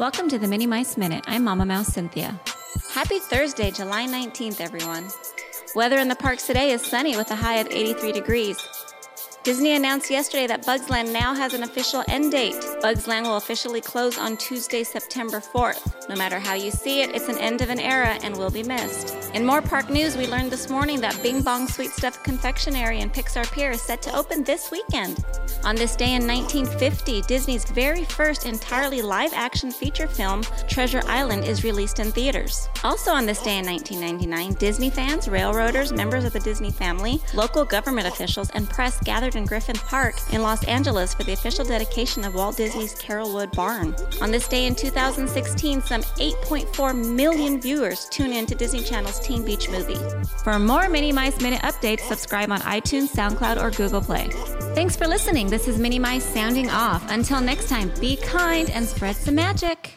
Welcome to the Minnie Mice Minute. I'm Mama Mouse Cynthia. Happy Thursday, July 19th, everyone. Weather in the parks today is sunny with a high of 83 degrees. Disney announced yesterday that Bugs Land now has an official end date. Bugs Land will officially close on Tuesday, September 4th. No matter how you see it, it's an end of an era and will be missed. In more park news, we learned this morning that Bing Bong Sweet Stuff Confectionery in Pixar Pier is set to open this weekend. On this day in 1950, Disney's very first entirely live-action feature film, Treasure Island, is released in theaters. Also on this day in 1999, Disney fans, railroaders, members of the Disney family, local government officials, and press gathered in Griffith Park in Los Angeles for the official dedication of Walt Disney's Carolwood Barn. On this day in 2016, some 8.4 million viewers tune in to Disney Channel's Teen Beach Movie. For more Minnie Mice Minute updates, subscribe on iTunes, SoundCloud, or Google Play. Thanks for listening. This is Minnie Mice sounding off. Until next time, be kind and spread some magic.